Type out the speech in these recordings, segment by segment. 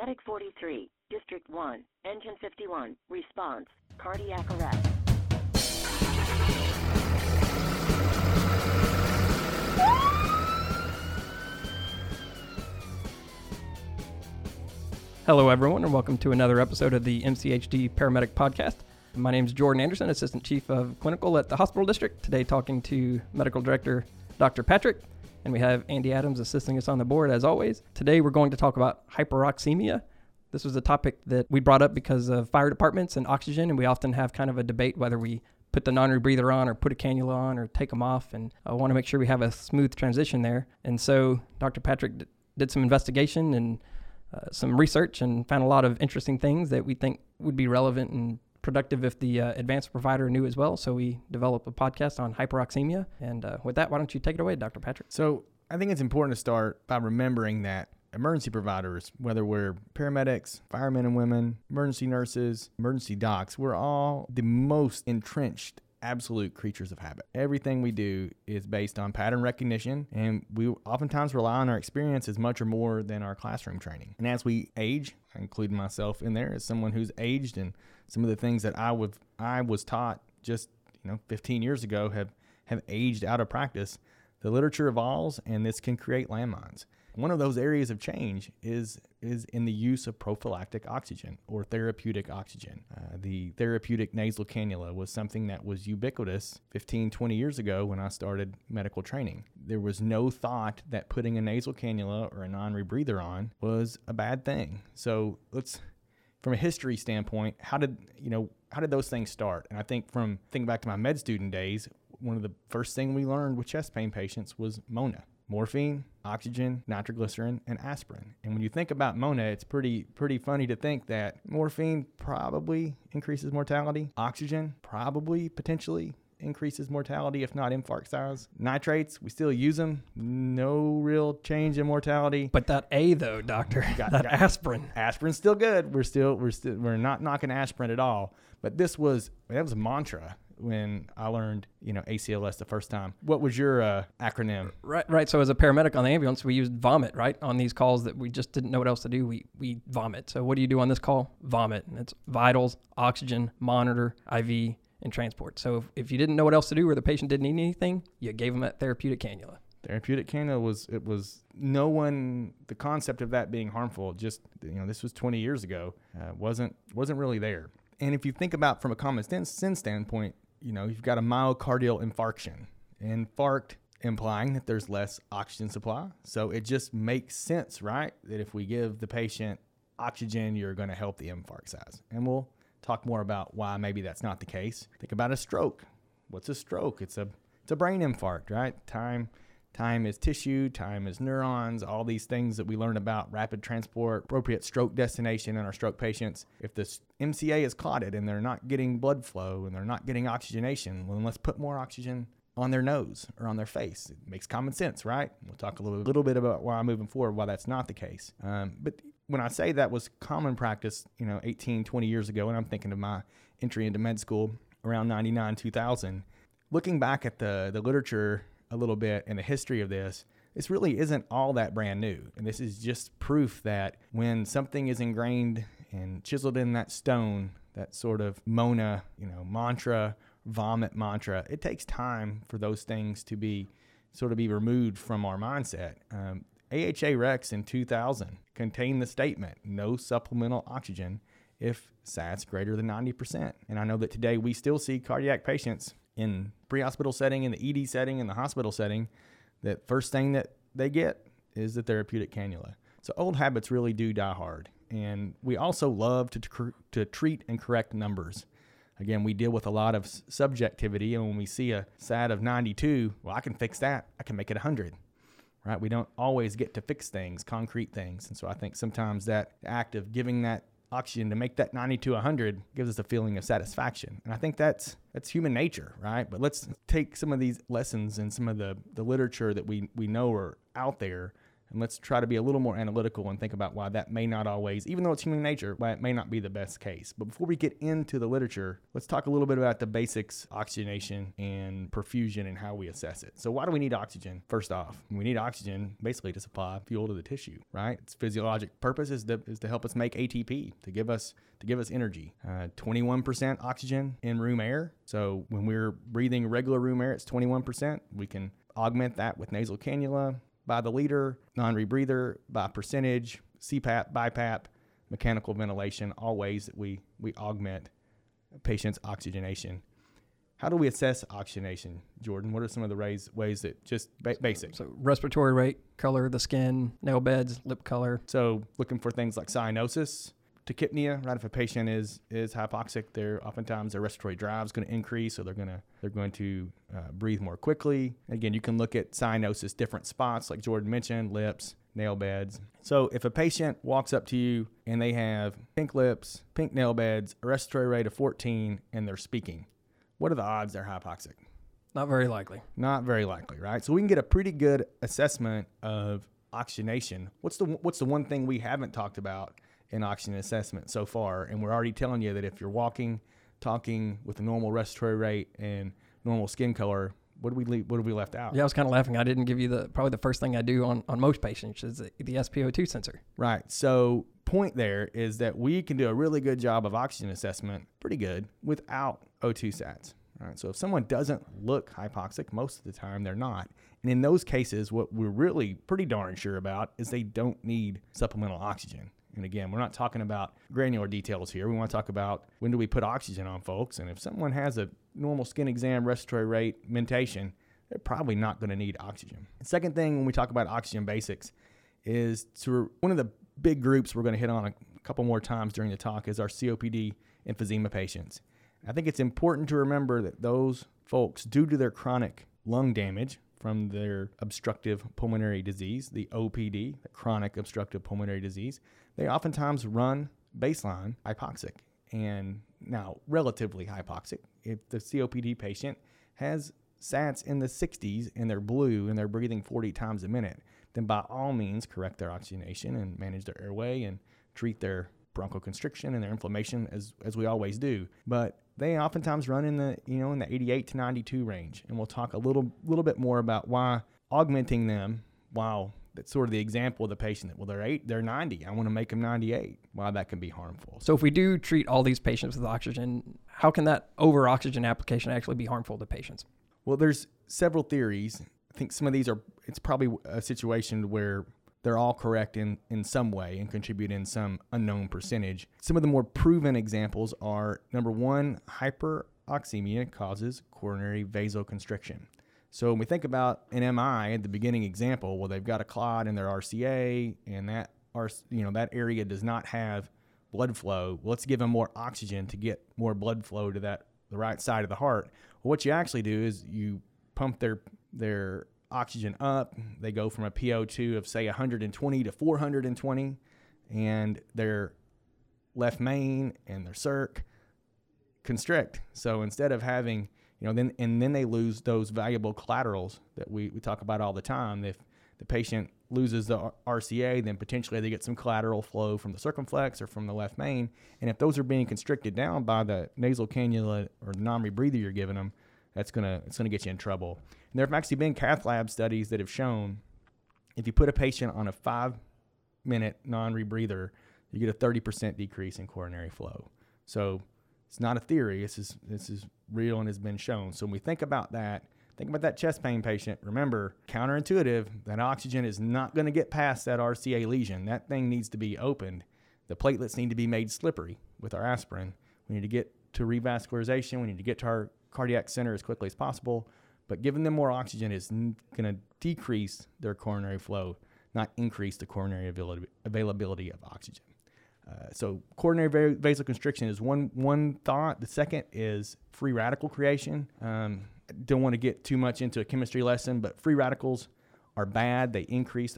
Medic 43, District 1, Engine 51, response, cardiac arrest. Hello, everyone, and welcome to another episode of the MCHD Paramedic Podcast. My name is Jordan Anderson, Assistant Chief of Clinical at the Hospital District. Today, talking to Medical Director Dr. Patrick, and we have Andy Adams assisting us on the board, as always. Today, we're going to talk about hyperoxemia. This was a topic that we brought up because of fire departments and oxygen, and we often have kind of a debate whether we put the non-rebreather on or put a cannula on or take them off, and I want to make sure we have a smooth transition there. And so Dr. Patrick did some investigation and some research and found a lot of interesting things that we think would be relevant and productive if the advanced provider knew as well. So we developed a podcast on hyperoxemia. And with that, why don't you take it away, Dr. Patrick? So I think it's important to start by remembering that emergency providers, whether we're paramedics, firemen and women, emergency nurses, emergency docs, we're all the most entrenched absolute creatures of habit. Everything we do is based on pattern recognition, and we oftentimes rely on our experience as much or more than our classroom training. And as we age, including myself in there as someone who's aged, and some of the things that I was taught just 15 years ago have aged out of practice, the literature evolves, and this can create landmines. One of those areas of change is in the use of prophylactic oxygen or therapeutic oxygen. The therapeutic nasal cannula was something that was ubiquitous 15, 20 years ago when I started medical training. There was no thought that putting a nasal cannula or a non-rebreather on was a bad thing. So let's, from a history standpoint, how did those things start? And I think from thinking back to my med student days, one of the first things we learned with chest pain patients was MONA. Morphine, oxygen, nitroglycerin, and aspirin. And when you think about MONA, it's pretty funny to think that morphine probably increases mortality. Oxygen probably potentially increases mortality, if not infarct size. Nitrates, we still use them. No real change in mortality. But that A though, doctor, that aspirin. Aspirin's still good. We're not knocking aspirin at all. But that was a mantra when I learned, ACLS the first time. What was your acronym? Right. So as a paramedic on the ambulance, we used vomit, right? On these calls that we just didn't know what else to do, we vomit. So what do you do on this call? Vomit. And it's vitals, oxygen, monitor, IV, and transport. So if you didn't know what else to do or the patient didn't need anything, you gave them that therapeutic cannula. Therapeutic cannula the concept of that being harmful, just, this was 20 years ago, wasn't really there. And if you think about from a common sense standpoint, you've got a myocardial infarction. Infarct implying that there's less oxygen supply. So it just makes sense, right? That if we give the patient oxygen, you're going to help the infarct size. And we'll talk more about why maybe that's not the case. Think about a stroke. What's a stroke? It's a brain infarct, right? Time is tissue, time is neurons, all these things that we learn about rapid transport, appropriate stroke destination in our stroke patients. If the MCA is clotted and they're not getting blood flow and they're not getting oxygenation, well, then let's put more oxygen on their nose or on their face. It makes common sense, right? We'll talk a little bit about why I'm moving forward, why that's not the case. But when I say that was common practice, 18, 20 years ago, and I'm thinking of my entry into med school around 99, 2000, looking back at the literature a little bit in the history of this really isn't all that brand new. And this is just proof that when something is ingrained and chiseled in that stone, that sort of MONA, mantra, vomit mantra, it takes time for those things to be sort of be removed from our mindset. AHA Rex in 2000 contained the statement, no supplemental oxygen if SAT's greater than 90%. And I know that today we still see cardiac patients in pre-hospital setting, in the ED setting, in the hospital setting, that first thing that they get is the therapeutic cannula. So old habits really do die hard. And we also love to treat and correct numbers. Again, we deal with a lot of subjectivity, and when we see a SAT of 92, well, I can fix that. I can make it 100, right? We don't always get to fix things, concrete things. And so I think sometimes that act of giving that oxygen to make that 92 100 gives us a feeling of satisfaction. And I think that's human nature, right? But let's take some of these lessons and some of the literature that we know are out there And let's try to be a little more analytical and think about why that may not always, even though it's human nature, why it may not be the best case. But before we get into the literature, let's talk a little bit about the basics, oxygenation and perfusion and how we assess it. So why do we need oxygen? First off, we need oxygen basically to supply fuel to the tissue, right? Its physiologic purpose is to help us make ATP, to give us energy. 21% oxygen in room air. So when we're breathing regular room air, it's 21%. We can augment that with nasal cannula, by the liter, non-rebreather, by percentage, CPAP, BiPAP, mechanical ventilation, all ways that we augment a patient's oxygenation. How do we assess oxygenation, Jordan? What are some of the ways that just basic? So respiratory rate, color of the skin, nail beds, lip color. So looking for things like cyanosis, tachypnea, right? If a patient is hypoxic, they're oftentimes their respiratory drive is going to increase, so they're going to breathe more quickly. Again, you can look at cyanosis, different spots, like Jordan mentioned, lips, nail beds. So if a patient walks up to you and they have pink lips, pink nail beds, a respiratory rate of 14, and they're speaking, what are the odds they're hypoxic? Not very likely. Not very likely, right? So we can get a pretty good assessment of oxygenation. What's the one thing we haven't talked about in oxygen assessment so far? And we're already telling you that if you're walking, talking with a normal respiratory rate and normal skin color, what did we left out? Yeah, I was kind of laughing. I didn't give you probably the first thing I do on most patients is the SpO2 sensor. Right. So point there is that we can do a really good job of oxygen assessment, pretty good, without O2 sats. All right. So if someone doesn't look hypoxic, most of the time they're not. And in those cases, what we're really pretty darn sure about is they don't need supplemental oxygen. And again, we're not talking about granular details here. We want to talk about when do we put oxygen on folks. And if someone has a normal skin exam, respiratory rate, mentation, they're probably not going to need oxygen. The second thing when we talk about oxygen basics is one of the big groups we're going to hit on a couple more times during the talk is our COPD emphysema patients. I think it's important to remember that those folks, due to their chronic lung damage from their obstructive pulmonary disease, the OPD, the chronic obstructive pulmonary disease, they oftentimes run baseline hypoxic, and now relatively hypoxic. If the COPD patient has SATs in the 60s and they're blue and they're breathing 40 times a minute, then by all means correct their oxygenation and manage their airway and treat their bronchoconstriction and their inflammation as we always do. But they oftentimes run in the 88 to 92 range. And we'll talk a little bit more about why augmenting them, wow, that's sort of the example of the patient that, well, they're 90. I want to make them 98. Why that can be harmful. So if we do treat all these patients with oxygen, how can that over-oxygen application actually be harmful to patients? Well, there's several theories. I think some of these it's probably a situation where they're all correct in some way and contribute in some unknown percentage. Some of the more proven examples are, number one, hyperoxemia causes coronary vasoconstriction. So when we think about an MI at the beginning example, well, they've got a clot in their RCA and that area does not have blood flow. Well, let's give them more oxygen to get more blood flow to the right side of the heart. Well, what you actually do is you pump their oxygen up. They go from a PO2 of say 120 to 420, and their left main and their circ constrict. So instead of having, then they lose those valuable collaterals that we talk about all the time. If the patient loses the RCA, then potentially they get some collateral flow from the circumflex or from the left main. And if those are being constricted down by the nasal cannula or the non-rebreather you're giving them, it's gonna get you in trouble. And there have actually been cath lab studies that have shown if you put a patient on a 5-minute non-rebreather, you get a 30% decrease in coronary flow. So it's not a theory. This is real and has been shown. So when we think about that chest pain patient, remember, counterintuitive, that oxygen is not going to get past that RCA lesion. That thing needs to be opened. The platelets need to be made slippery with our aspirin. We need to get to revascularization. We need to get to our cardiac center as quickly as possible. But giving them more oxygen is going to decrease their coronary flow, not increase the coronary availability of oxygen. So coronary vasoconstriction is one thought. The second is free radical creation. I don't want to get too much into a chemistry lesson, but free radicals are bad. They increase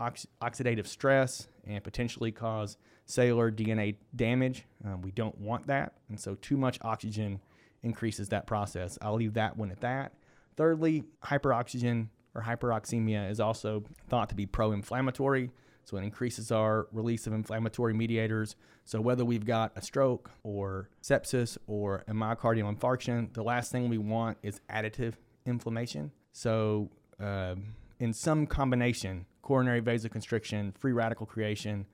oxidative stress and potentially cause cellular DNA damage. We don't want that. And so too much oxygen increases that process. I'll leave that one at that. Thirdly, hyperoxygen or hyperoxemia is also thought to be pro-inflammatory. So it increases our release of inflammatory mediators. So whether we've got a stroke or sepsis or a myocardial infarction, the last thing we want is additive inflammation. So in some combination, coronary vasoconstriction, free radical creation,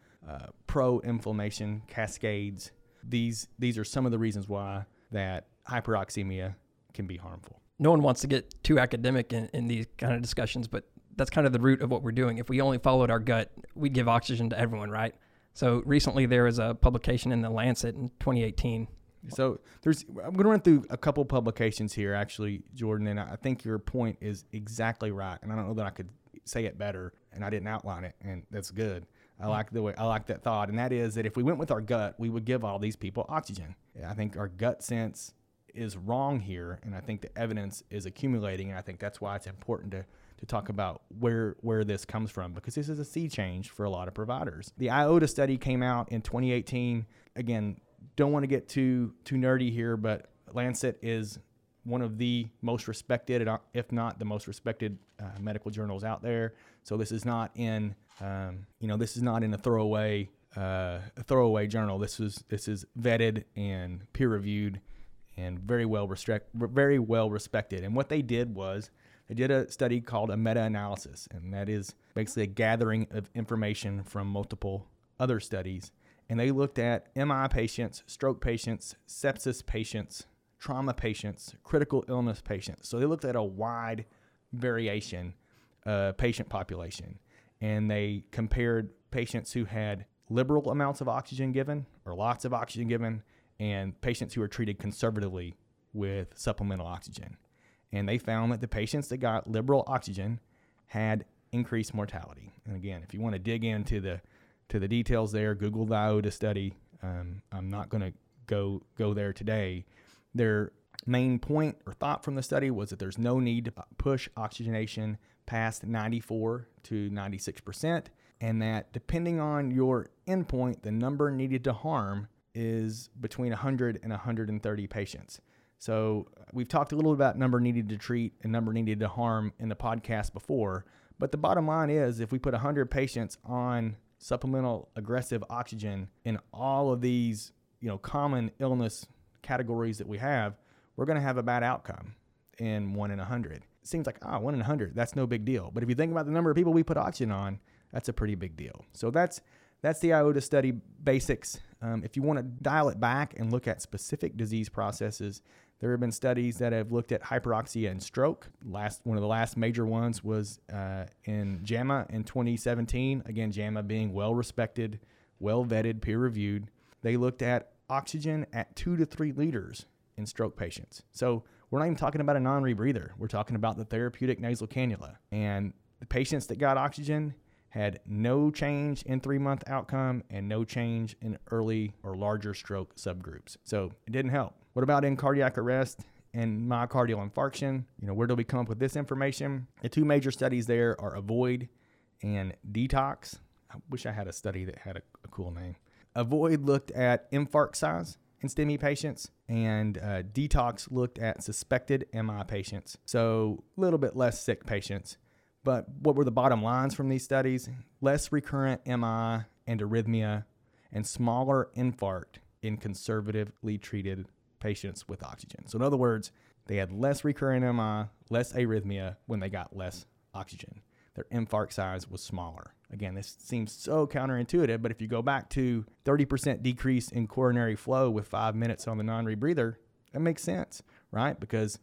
pro-inflammation cascades, these are some of the reasons why that hyperoxemia can be harmful. No one wants to get too academic in these kind of discussions, but that's kind of the root of what we're doing. If we only followed our gut, we'd give oxygen to everyone, right? So recently there was a publication in The Lancet in 2018. So I'm going to run through a couple publications here, actually, Jordan, and I think your point is exactly right. And I don't know that I could say it better, and I didn't outline it, and that's good. I like that thought, and that is that if we went with our gut, we would give all these people oxygen. I think our gut sense is wrong here, and I think the evidence is accumulating, and I think that's why it's important to talk about where this comes from, because this is a sea change for a lot of providers. The IOTA study came out in 2018. Again, don't want to get too nerdy here, but Lancet is one of the most respected, if not the most respected, medical journals out there. So this is not in a throwaway journal. This is vetted and peer reviewed and very well respected. And what they did was they did a study called a meta-analysis, and that is basically a gathering of information from multiple other studies. And they looked at MI patients, stroke patients, sepsis patients, trauma patients, critical illness patients. So they looked at a wide variation patient population, and they compared patients who had liberal amounts of oxygen given or lots of oxygen given and patients who were treated conservatively with supplemental oxygen. And they found that the patients that got liberal oxygen had increased mortality. And again, if you want to dig into the details there, Google the IOTA study. I'm not going to go there today. Their main point or thought from the study was that there's no need to push oxygenation past 94 to 96%, and that depending on your endpoint, the number needed to harm is between 100 and 130 patients. So we've talked a little about number needed to treat and number needed to harm in the podcast before, but the bottom line is if we put 100 patients on supplemental aggressive oxygen in all of these, common illness categories that we have, we're going to have a bad outcome in 1 in 100. It seems like, 1 in 100, that's no big deal. But if you think about the number of people we put oxygen on, that's a pretty big deal. So that's the IOTA study basics. If you want to dial it back and look at specific disease processes, there have been studies that have looked at hyperoxia and stroke. One of the last major ones was in JAMA in 2017. Again, JAMA being well-respected, well-vetted, peer-reviewed. They looked at oxygen at 2 to 3 liters in stroke patients. So we're not even talking about a non-rebreather. We're talking about the therapeutic nasal cannula. And the patients that got oxygen had no change in 3-month outcome and no change in early or larger stroke subgroups. So it didn't help. What about in cardiac arrest and myocardial infarction? Where do we come up with this information? The two major studies there are AVOID and DETOX. I wish I had a study that had a cool name. AVOID looked at infarct size in STEMI patients, and DETOX looked at suspected MI patients. So a little bit less sick patients. But what were the bottom lines from these studies? Less recurrent MI and arrhythmia and smaller infarct in conservatively treated patients with oxygen. So in other words, they had less recurrent MI, less arrhythmia when they got less oxygen. Their infarct size was smaller. Again, this seems so counterintuitive, but if you go back to 30% decrease in coronary flow with 5 minutes on the non-rebreather, that makes sense, right? Because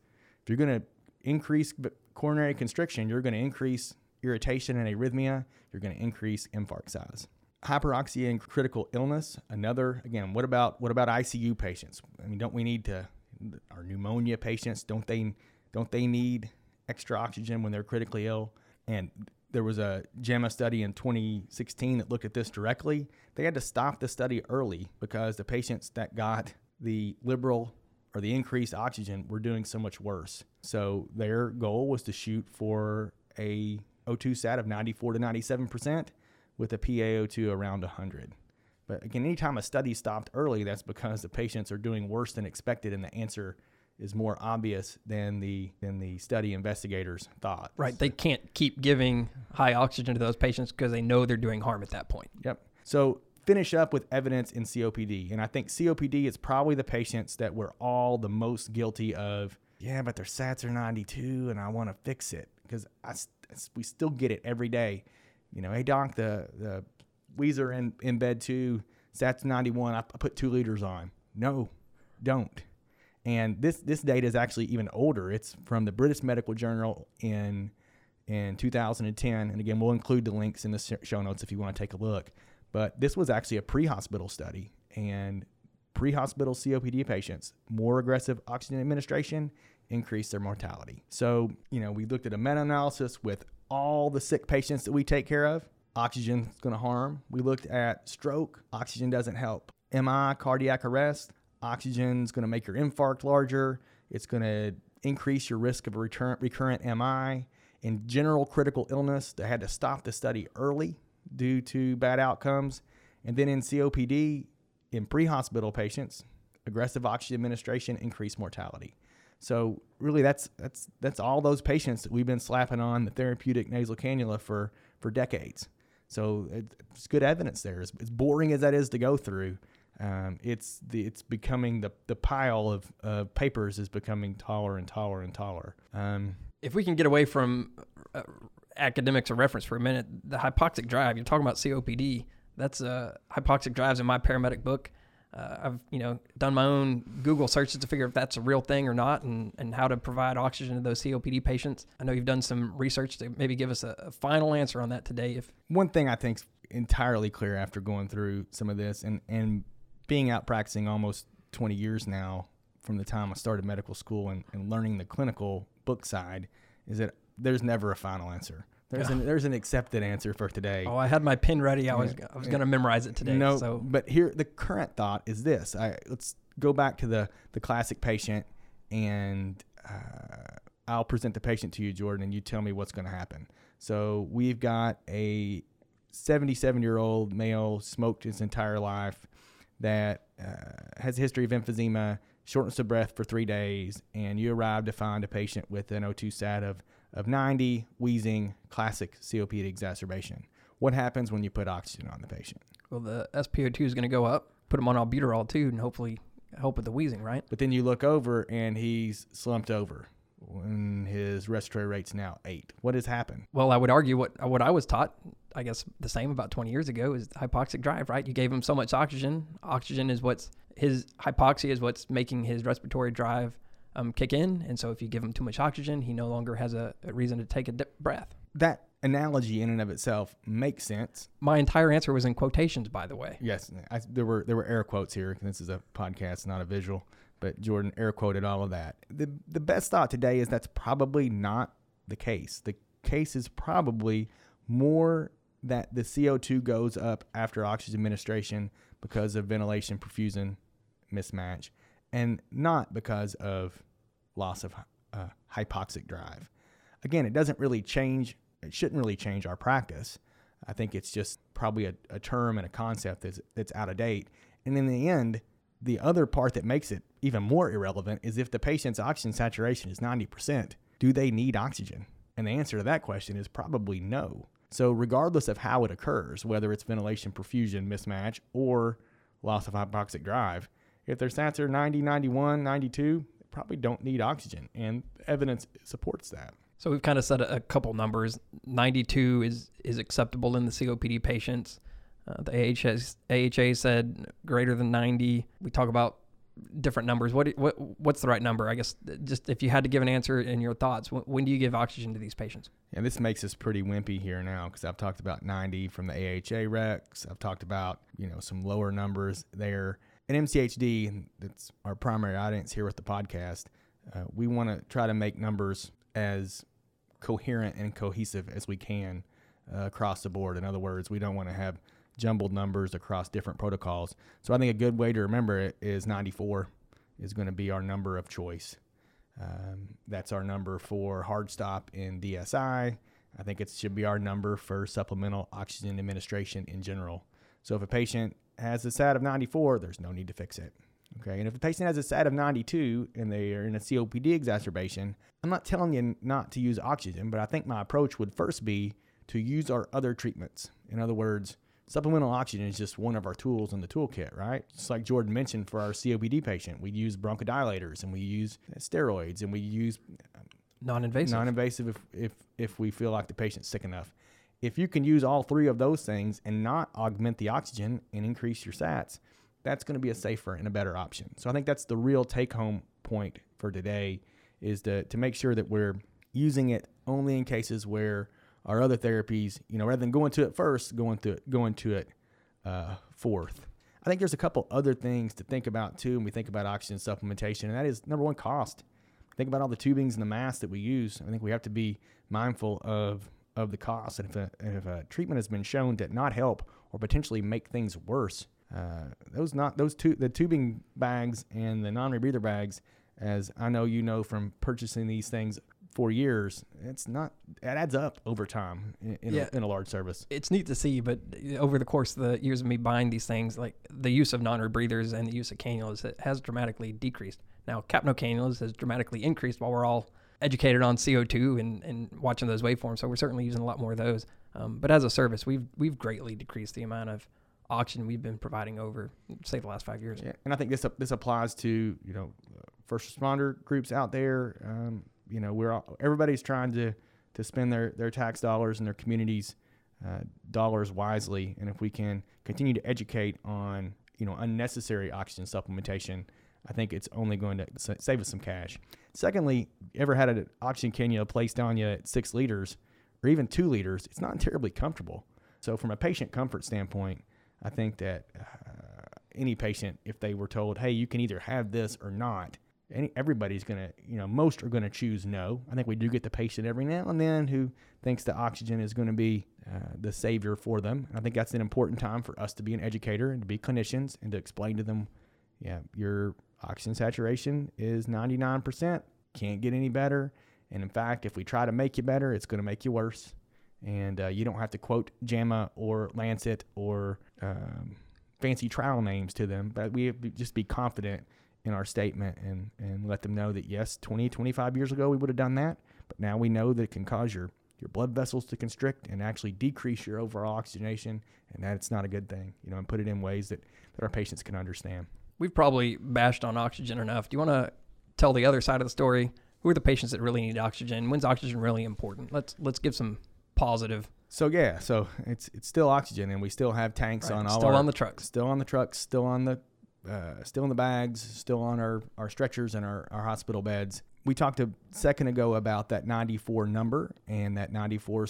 if you're going to increase coronary constriction, you're going to increase irritation and arrhythmia. You're going to increase infarct size. Hyperoxia and critical illness. What about ICU patients? I mean, don't we need to? Our pneumonia patients, don't they need extra oxygen when they're critically ill? And there was a JAMA study in 2016 that looked at this directly. They had to stop the study early because the patients that got the liberal or the increased oxygen were doing so much worse. So their goal was to shoot for a O2 sat of 94 to 97% with a PaO2 around 100. But again, anytime a study stopped early, that's because the patients are doing worse than expected and the answer is more obvious than the study investigators thought. Right. They can't keep giving high oxygen to those patients because they know they're doing harm at that point. Yep. So finish up with evidence in COPD. And I think COPD is probably the patients that we're all the most guilty of. Yeah, but their sats are 92 and I want to fix it, because we still get it every day. You know, hey doc, the wheezer in bed too, sats 91, I put 2 liters on. No, don't. And this data is actually even older. It's from the British Medical Journal in 2010. And again, we'll include the links in the show notes if you want to take a look. But this was actually a pre-hospital study, and pre-hospital COPD patients, more aggressive oxygen administration increased their mortality. So, you know, we looked at a meta-analysis with all the sick patients that we take care of. Oxygen is going to harm. We looked at stroke. Oxygen doesn't help. MI, cardiac arrest. Oxygen's going to make your infarct larger. It's going to increase your risk of a recurrent MI. In general critical illness, they had to stop the study early due to bad outcomes. And then in COPD, in pre-hospital patients, aggressive oxygen administration increased mortality. So really that's all those patients that we've been slapping on the therapeutic nasal cannula for decades. So it's good evidence there. As boring as that is to go through, it's becoming the pile of papers is becoming taller and taller and taller. If we can get away from academics of reference for a minute, the hypoxic drive, you're talking about COPD, that's hypoxic drives in my paramedic book. I've done my own Google searches to figure if that's a real thing or not, and how to provide oxygen to those COPD patients. I know you've done some research to maybe give us a final answer on that today. If one thing I think's entirely clear after going through some of this and being out practicing almost 20 years now from the time I started medical school and learning the clinical book side, is that there's never a final answer. There's an accepted answer for today. Oh, I had my pen ready. I was going to memorize it today. No, so. But here the current thought is this. Let's go back to the classic patient, and I'll present the patient to you, Jordan, and you tell me what's going to happen. So we've got a 77-year-old male, smoked his entire life, that has a history of emphysema, shortness of breath for 3 days, and you arrive to find a patient with an O2 sat of 90, wheezing, classic COPD exacerbation. What happens when you put oxygen on the patient? Well, the SpO2 is going to go up, put him on albuterol too, and hopefully help with the wheezing, right? But then you look over and he's slumped over, and his respiratory rate's now 8. What has happened? Well, I would argue what I was taught, I guess the same about 20 years ago, is hypoxic drive, right? You gave him so much oxygen. Oxygen is hypoxia is what's making his respiratory drive kick in. And so if you give him too much oxygen, he no longer has a reason to take a deep breath. That analogy in and of itself makes sense. My entire answer was in quotations, by the way. Yes, there were air quotes here. This is a podcast, not a visual. But Jordan air quoted all of that. The best thought today is that's probably not the case. The case is probably more that the CO2 goes up after oxygen administration because of ventilation perfusion mismatch, and not because of loss of hypoxic drive. Again, it shouldn't really change our practice. I think it's just probably a term and a concept that's out of date. And in the end, the other part that makes it even more irrelevant is if the patient's oxygen saturation is 90%, do they need oxygen? And the answer to that question is probably no. So regardless of how it occurs, whether it's ventilation perfusion mismatch or loss of hypoxic drive, if their sats are 90, 91, 92, they probably don't need oxygen, and evidence supports that. So we've kind of said a couple numbers. 92 is acceptable in the COPD patients. The AHA said greater than 90. We talk about different numbers. What's the right number? I guess just if you had to give an answer in your thoughts, when do you give oxygen to these patients? Yeah, this makes us pretty wimpy here now, because I've talked about 90 from the AHA recs. I've talked about some lower numbers there. And MCHD, that's our primary audience here with the podcast, we want to try to make numbers as coherent and cohesive as we can across the board. In other words, we don't want to have jumbled numbers across different protocols. So I think a good way to remember it is 94 is going to be our number of choice. That's our number for hard stop in DSI. I think it should be our number for supplemental oxygen administration in general. So if a patient has a SAT of 94, there's no need to fix it. Okay, and if the patient has a SAT of 92 and they are in a COPD exacerbation, I'm not telling you not to use oxygen, but I think my approach would first be to use our other treatments. In other words, supplemental oxygen is just one of our tools in the toolkit, right? Just like Jordan mentioned, for our COPD patient, we use bronchodilators and we use steroids and we use non-invasive if we feel like the patient's sick enough. If you can use all three of those things and not augment the oxygen and increase your SATs, that's going to be a safer and a better option. So I think that's the real take-home point for today, is to make sure that we're using it only in cases where our other therapies, rather than going to it first, going to it fourth. I think there's a couple other things to think about too when we think about oxygen supplementation, and that is, number one, cost. Think about all the tubings and the masks that we use. I think we have to be mindful of the cost. And if a treatment has been shown to not help or potentially make things worse, the tubing bags and the non-rebreather bags, as I know from purchasing these things for years, it adds up over time in a large service. It's neat to see, but over the course of the years of me buying these things, like the use of non-rebreathers and the use of cannulas, it has dramatically decreased. Now, capnocannulas has dramatically increased while we're all educated on CO2 and watching those waveforms, so we're certainly using a lot more of those. But as a service, we've greatly decreased the amount of oxygen we've been providing over, say, the last 5 years. Yeah, and I think this applies to first responder groups out there. Everybody's trying to spend their tax dollars and their community's dollars wisely, and if we can continue to educate on unnecessary oxygen supplementation, I think it's only going to save us some cash. Secondly, ever had an oxygen cannula placed on you at 6 liters or even 2 liters? It's not terribly comfortable. So from a patient comfort standpoint, I think that any patient, if they were told, hey, you can either have this or not, everybody's going to, most are going to choose no. I think we do get the patient every now and then who thinks the oxygen is going to be the savior for them. And I think that's an important time for us to be an educator and to be clinicians and to explain to them, yeah, your oxygen saturation is 99%, can't get any better. And in fact, if we try to make you better, it's going to make you worse. And you don't have to quote JAMA or Lancet or fancy trial names to them, but we have to just be confident in our statement and let them know that, yes, 20, 25 years ago we would have done that, but now we know that it can cause your blood vessels to constrict and actually decrease your overall oxygenation, and that it's not a good thing, and put it in ways that our patients can understand. We've probably bashed on oxygen enough. Do you want to tell the other side of the story? Who are the patients that really need oxygen? When's oxygen really important? Let's give some positive. So it's still oxygen, and we still have tanks, right, on all. Still on the trucks. Still in the bags. Still on our stretchers and our hospital beds. We talked a second ago about that 94 number, and that 94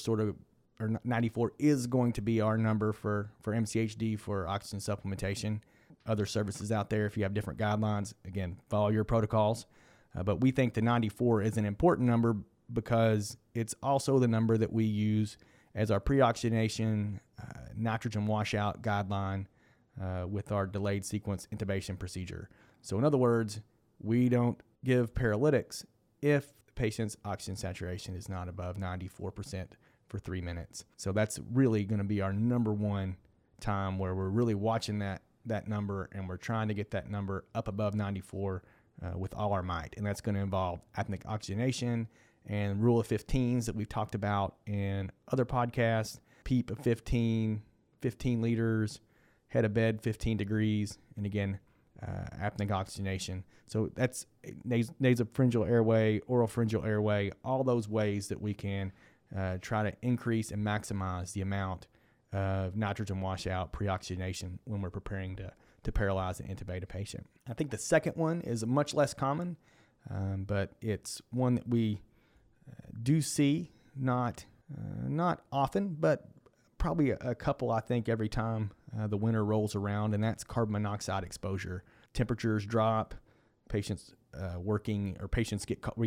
is going to be our number for MCHD for oxygen supplementation. Other services out there, if you have different guidelines, again, follow your protocols. But we think the 94 is an important number because it's also the number that we use as our pre-oxygenation nitrogen washout guideline with our delayed sequence intubation procedure. So in other words, we don't give paralytics if the patient's oxygen saturation is not above 94% for 3 minutes. So that's really going to be our number one time where we're really watching that number, and we're trying to get that number up above 94 with all our might. And that's going to involve apneic oxygenation and rule of 15s that we've talked about in other podcasts, PEEP of 15 liters, head of bed 15 degrees, and again, apneic oxygenation. So that's nasopharyngeal airway, oral pharyngeal airway, all those ways that we can try to increase and maximize the amount of nitrogen washout pre-oxygenation when we're preparing to paralyze and intubate a patient. I think the second one is much less common, but it's one that we do see, not often, but probably a couple, I think, every time the winter rolls around, and that's carbon monoxide exposure. Temperatures drop, patients we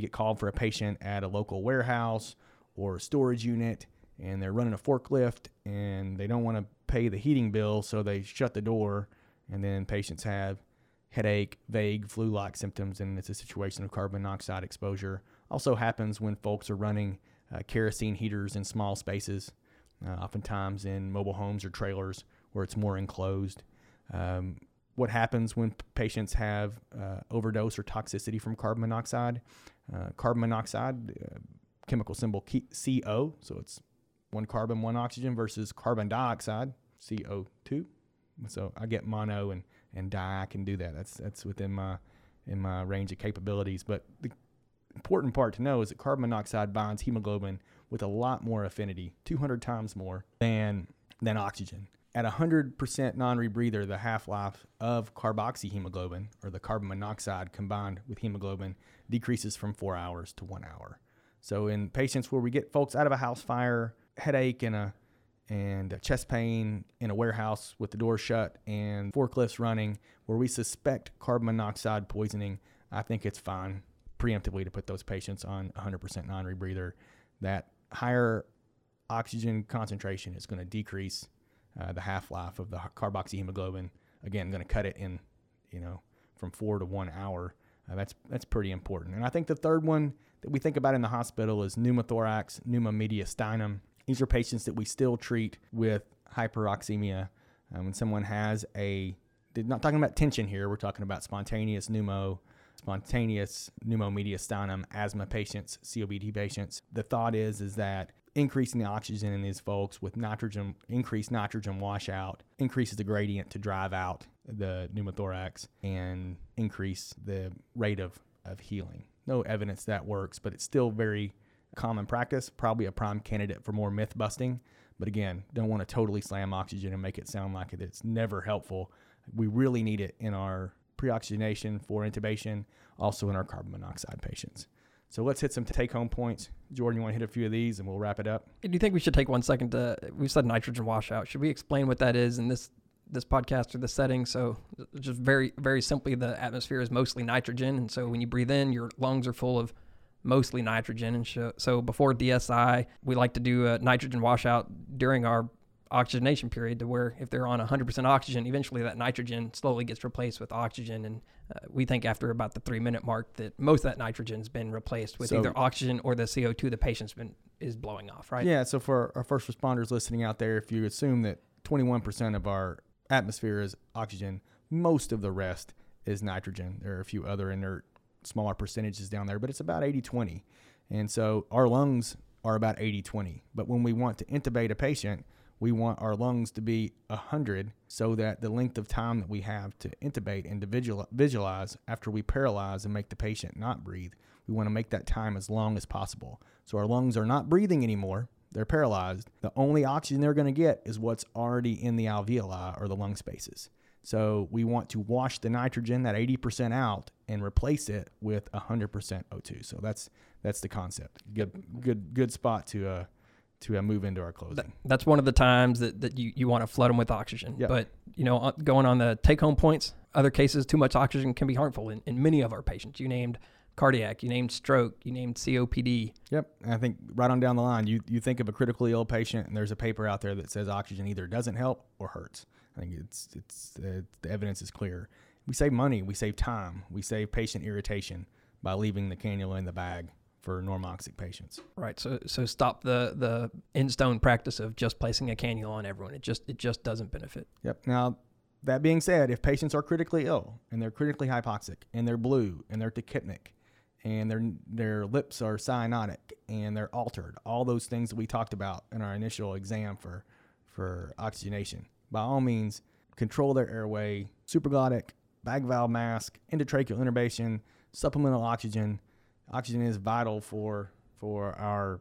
get called for a patient at a local warehouse or a storage unit, and they're running a forklift, and they don't want to pay the heating bill, so they shut the door, and then patients have headache, vague flu-like symptoms, and it's a situation of carbon monoxide exposure. Also happens when folks are running kerosene heaters in small spaces, oftentimes in mobile homes or trailers where it's more enclosed. what happens when patients have overdose or toxicity from carbon monoxide. Carbon monoxide, chemical symbol CO, so it's one carbon, one oxygen, versus carbon dioxide, CO2. So I get mono and di, I can do that. That's within my range of capabilities. But the important part to know is that carbon monoxide binds hemoglobin with a lot more affinity, 200 times more than oxygen. At 100% non-rebreather, the half-life of carboxyhemoglobin, or the carbon monoxide combined with hemoglobin, decreases from 4 hours to 1 hour. So in patients where we get folks out of a house fire, headache and a chest pain in a warehouse with the door shut and forklifts running, where we suspect carbon monoxide poisoning, I think it's fine preemptively to put those patients on 100% non-rebreather. That higher oxygen concentration is going to decrease the half-life of the carboxyhemoglobin. Again, going to cut it in, from 4 to 1 hour. That's pretty important. And I think the third one that we think about in the hospital is pneumothorax, pneumomediastinum. These are patients that we still treat with hyperoxemia. When someone has not talking about tension here, we're talking about spontaneous pneumomediastinum, asthma patients, COPD patients. The thought is that increasing the oxygen in these folks with increased nitrogen washout increases the gradient to drive out the pneumothorax and increase the rate of healing. No evidence that works, but it's still very common practice, probably a prime candidate for more myth busting. But again, don't want to totally slam oxygen and make it sound like it's never helpful. We really need it in our pre-oxygenation for intubation, also in our carbon monoxide patients. So let's hit some take-home points. Jordan, you want to hit a few of these and we'll wrap it up? Do you think we should take 1 second we said nitrogen washout. Should we explain what that is in this podcast or the setting? So just very, very simply, the atmosphere is mostly nitrogen. And so when you breathe in, your lungs are full of mostly nitrogen. And so before DSI, we like to do a nitrogen washout during our oxygenation period, to where if they're on 100% oxygen, eventually that nitrogen slowly gets replaced with oxygen. And we think after about the 3-minute mark that most of that nitrogen has been replaced with either oxygen or the CO2 the patient's is blowing off, right? Yeah. So for our first responders listening out there, if you assume that 21% of our atmosphere is oxygen, most of the rest is nitrogen. There are a few other inert, smaller percentages down there, but it's about 80-20. And so our lungs are about 80-20. But when we want to intubate a patient, we want our lungs to be 100 so that the length of time that we have to intubate and to visualize after we paralyze and make the patient not breathe, we want to make that time as long as possible. So our lungs are not breathing anymore. They're paralyzed. The only oxygen they're going to get is what's already in the alveoli or the lung spaces. So we want to wash the nitrogen, that 80% out, and replace it with 100% O2. So that's the concept. Good spot to move into our closing. That's one of the times that you want to flood them with oxygen. Yep. But, going on the take-home points, other cases, too much oxygen can be harmful in many of our patients. You named cardiac, you named stroke, you named COPD. Yep. And I think right on down the line, you think of a critically ill patient, and there's a paper out there that says oxygen either doesn't help or hurts. I think it's the evidence is clear. We save money, we save time, we save patient irritation by leaving the cannula in the bag for normoxic patients. Right. So stop the in stone practice of just placing a cannula on everyone. It just doesn't benefit. Yep. Now, that being said, if patients are critically ill and they're critically hypoxic and they're blue and they're tachypnic and their lips are cyanotic and they're altered, all those things that we talked about in our initial exam for oxygenation, by all means, control their airway, supraglottic, bag valve mask, endotracheal intubation, supplemental oxygen. Oxygen is vital for our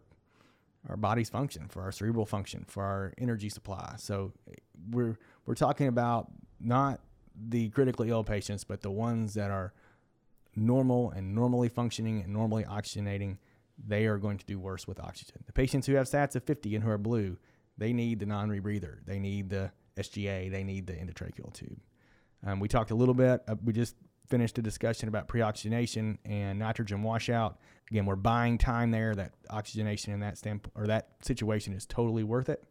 body's function, for our cerebral function, for our energy supply. So we're talking about not the critically ill patients, but the ones that are normal and normally functioning and normally oxygenating. They are going to do worse with oxygen. The patients who have sats of 50 and who are blue, they need the non-rebreather. They need the SGA. They need the endotracheal tube. We talked a little bit. We just finished a discussion about pre-oxygenation and nitrogen washout. Again, we're buying time there. That oxygenation in that standpoint or that situation is totally worth it.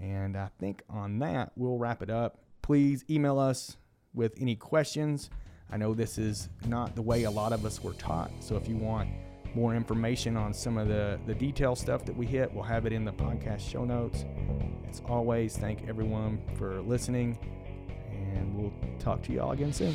And I think on that, we'll wrap it up. Please email us with any questions. I know this is not the way a lot of us were taught. So if you want more information on some of the detail stuff that we hit, we'll have it in the podcast show notes. As always, thank everyone for listening. and we'll talk to y'all again soon.